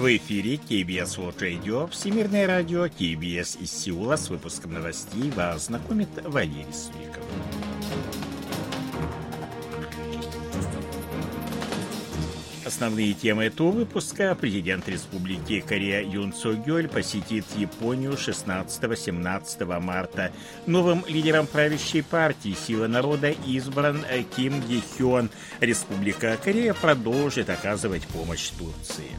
В эфире KBS World Radio, Всемирное радио, KBS из Сеула. С выпуском новостей вас знакомит Валерий Смирков. Основные темы этого выпуска. Президент Республики Корея Юн Сок Ёль посетит Японию 16-17 марта. Новым лидером правящей партии «Сила народа» избран Ким Ги Хён. Республика Корея продолжит оказывать помощь Турции.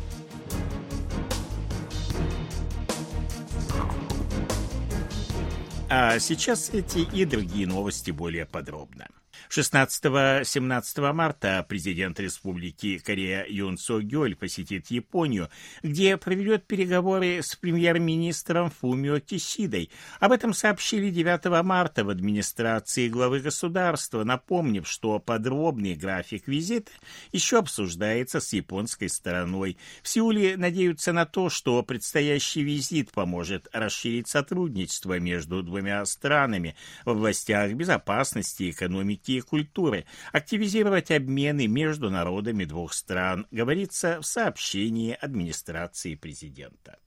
А сейчас эти и другие новости более подробно. 16-17 марта президент Республики Корея Юн Сок Ёль посетит Японию, где проведет переговоры с премьер-министром Фумио Кисидой. Об этом сообщили 9 марта в администрации главы государства, напомнив, что подробный график визита еще обсуждается с японской стороной. В Сеуле надеются на то, что предстоящий визит поможет расширить сотрудничество между двумя странами в областях безопасности, экономики и культуры, активизировать обмены между народами двух стран, говорится в сообщении администрации президента.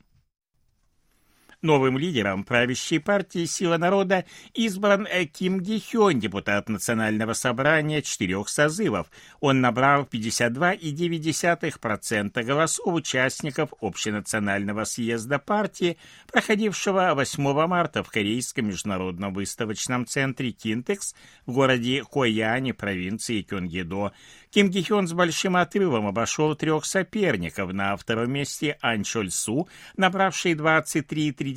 Новым лидером правящей партии «Сила народа» избран Ким Ги Хён, депутат Национального собрания 4 созывов. Он набрал 52,9% голосов участников общенационального съезда партии, проходившего 8 марта в Корейском международном выставочном центре «Кинтекс» в городе Хойяне, провинции Кёнгидо. Ким Ги Хён с большим отрывом обошел 3 соперников. На 2-м месте Ан Чоль Су, набравший 23,3%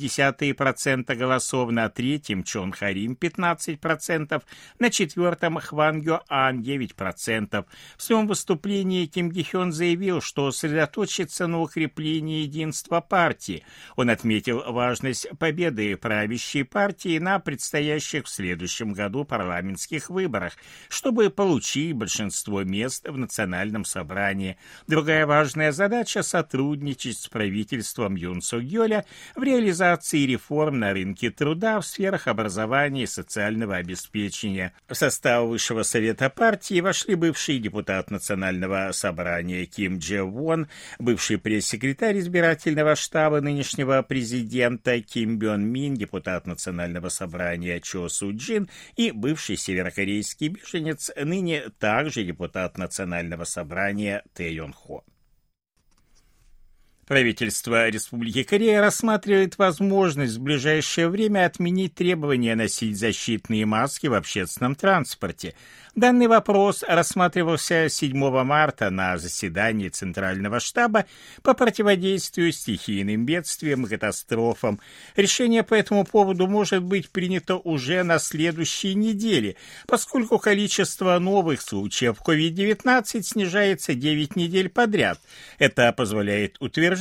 голосов, на 3-м Чон Харим 15%, на 4-м Хван Гио Ан 9%. В своем выступлении Ким Ги Хён заявил, что сосредоточится на укреплении единства партии. Он отметил важность победы правящей партии на предстоящих в следующем году парламентских выборах, чтобы получить большинство мест в Национальном собрании. Другая важная задача — сотрудничать с правительством Юн Сок Ёля в реализации реформ на рынке труда, в сферах образования и социального обеспечения. В состав Высшего совета партии вошли бывший депутат Национального собрания Ким Джэ-Вон, бывший пресс-секретарь избирательного штаба нынешнего президента Ким Бён Мин, депутат Национального собрания Чо Су Джин и бывший северокорейский беженец, ныне также депутат Национального собрания Тэ Ён Хо. Правительство Республики Корея рассматривает возможность в ближайшее время отменить требование носить защитные маски в общественном транспорте. Данный вопрос рассматривался 7 марта на заседании Центрального штаба по противодействию стихийным бедствиям и катастрофам. Решение по этому поводу может быть принято уже на следующей неделе, поскольку количество новых случаев COVID-19 снижается 9 недель подряд. Это позволяет утверждать,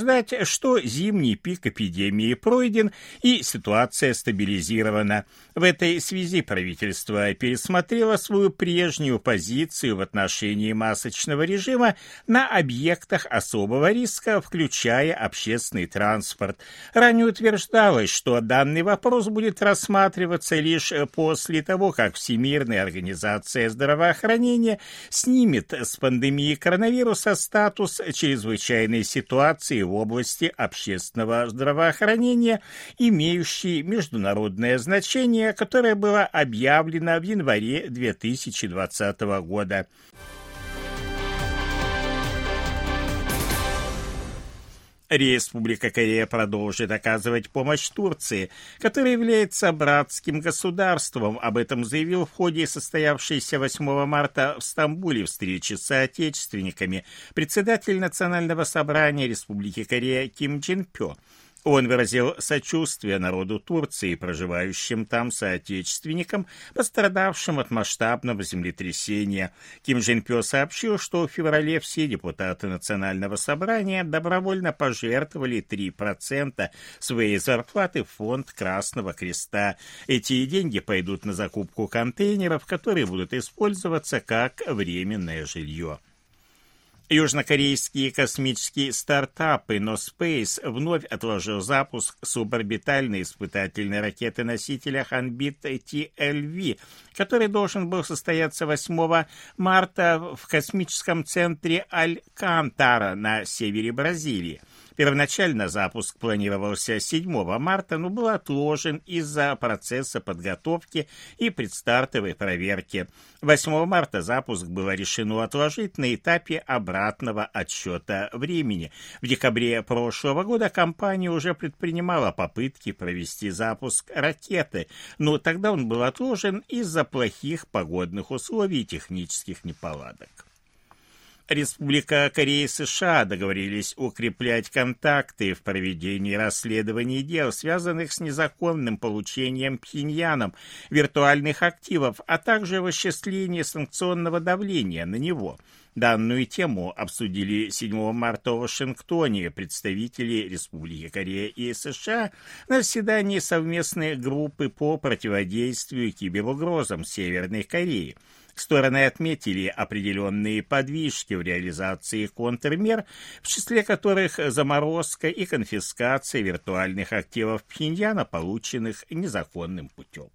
что зимний пик эпидемии пройден и ситуация стабилизирована. В этой связи правительство пересмотрело свою прежнюю позицию в отношении масочного режима на объектах особого риска, включая общественный транспорт. Ранее утверждалось, что данный вопрос будет рассматриваться лишь после того, как Всемирная организация здравоохранения снимет с пандемии коронавируса статус чрезвычайной ситуации в области общественного здравоохранения, имеющей международное значение, которое было объявлено в январе 2020 года. Республика Корея продолжит оказывать помощь Турции, которая является братским государством. Об этом заявил в ходе состоявшейся 8 марта в Стамбуле встречи с соотечественниками председатель Национального собрания Республики Корея Ким Чен Пё. Он выразил сочувствие народу Турции, проживающим там соотечественникам, пострадавшим от масштабного землетрясения. Ким Чен Пё сообщил, что в феврале все депутаты Национального собрания добровольно пожертвовали 3% своей зарплаты в фонд Красного Креста. Эти деньги пойдут на закупку контейнеров, которые будут использоваться как временное жилье. Южнокорейские космические стартапы NoSpace вновь отложил запуск суборбитальной испытательной ракеты-носителя Hanbit TLV, который должен был состояться 8 марта в космическом центре Алькантара на севере Бразилии. Первоначально запуск планировался 7 марта, но был отложен из-за процесса подготовки и предстартовой проверки. 8 марта запуск было решено отложить на этапе обратного отсчета времени. В декабре прошлого года компания уже предпринимала попытки провести запуск ракеты, но тогда он был отложен из-за плохих погодных условий и технических неполадок. Республика Корея и США договорились укреплять контакты в проведении расследований дел, связанных с незаконным получением Пхеньяном виртуальных активов, а также в осуществлении санкционного давления на него. Данную тему обсудили 7 марта в Вашингтоне представители Республики Корея и США на заседании совместной группы по противодействию киберугрозам Северной Кореи. Стороны отметили определенные подвижки в реализации контрмер, в числе которых заморозка и конфискация виртуальных активов Пхеньяна, полученных незаконным путем.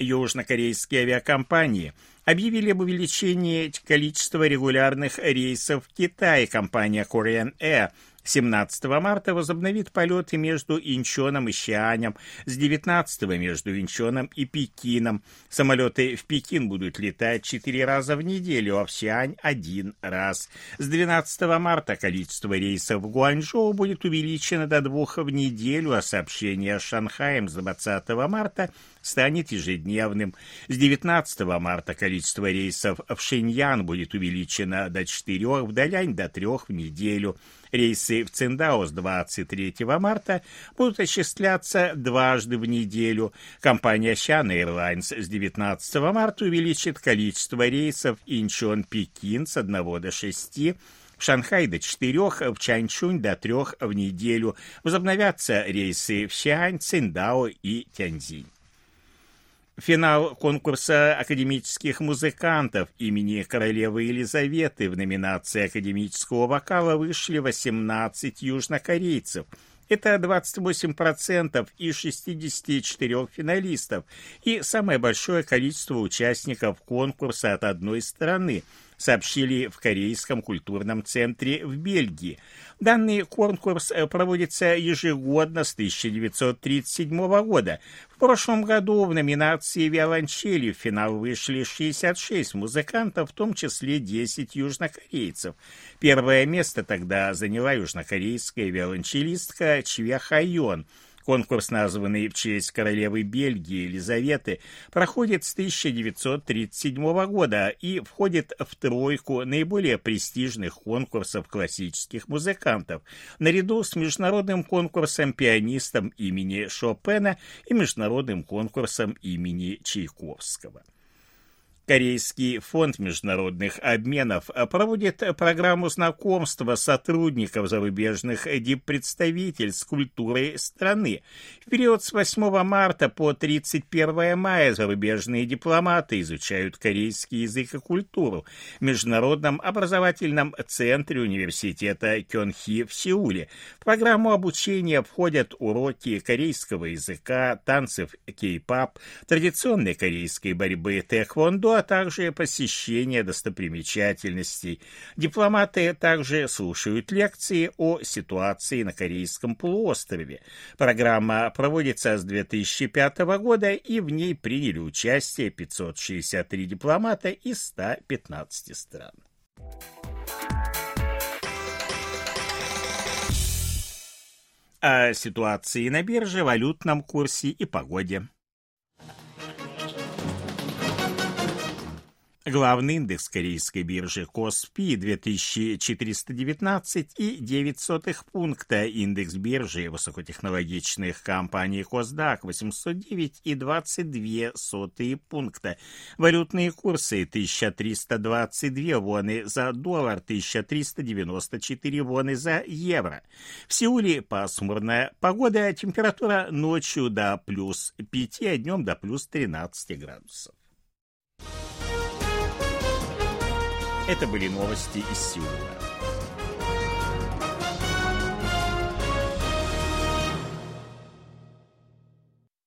Южнокорейские авиакомпании объявили об увеличении количества регулярных рейсов в Китай. Компания Korean Air 17 марта возобновит полеты между Инчоном и Сианем, с 19-го между Инчоном и Пекином. Самолеты в Пекин будут летать 4 раза в неделю, а в Сиань – 1 раз. С 12 марта количество рейсов в Гуанчжоу будет увеличено до 2 в неделю, а сообщение с Шанхаем с 20 марта станет ежедневным. С 19 марта количество рейсов в Шэньян будет увеличено до 4, в Далянь – до 3 в неделю. Рейсы в Циндао с 23 марта будут осуществляться дважды в неделю. Компания China Airlines с 19 марта увеличит количество рейсов Инчон-Пекин с 1 до 6, в Шанхай до 4, в Чанчунь до 3 в неделю. Возобновятся рейсы в Сиань, Циндао и Тяньцзинь. Финал конкурса академических музыкантов имени королевы Елизаветы в номинации академического вокала вышли 18 южнокорейцев. Это 28% из 64 финалистов и самое большое количество участников конкурса от одной страны, сообщили в Корейском культурном центре в Бельгии. Данный конкурс проводится ежегодно с 1937 года. В прошлом году в номинации «Виолончели» в финал вышли 66 музыкантов, в том числе 10 южнокорейцев. Первое место тогда заняла южнокорейская виолончелистка Чве Хаён. Конкурс, названный в честь королевы Бельгии Елизаветы, проходит с 1937 года и входит в тройку наиболее престижных конкурсов классических музыкантов, наряду с международным конкурсом пианистов имени Шопена и международным конкурсом имени Чайковского. Корейский фонд международных обменов проводит программу знакомства сотрудников зарубежных диппредставительств с культурой страны. В период с 8 марта по 31 мая зарубежные дипломаты изучают корейский язык и культуру в Международном образовательном центре университета Кёнхи в Сеуле. В программу обучения входят уроки корейского языка, танцев кей-поп, традиционной корейской борьбы тэквондо, а также посещение достопримечательностей. Дипломаты также слушают лекции о ситуации на Корейском полуострове. Программа проводится с 2005 года, и в ней приняли участие 563 дипломата из 115 стран. О ситуации на бирже, валютном курсе и погоде. Главный индекс корейской биржи Коспи 2419,9 пункта, индекс биржи высокотехнологичных компаний Косдак 809,22 пункта. Валютные курсы: 1322 воны за доллар, 1394 воны за евро. В Сеуле пасмурная погода, температура ночью до плюс 5, а днем до плюс 13 градусов. Это были новости из Сеула.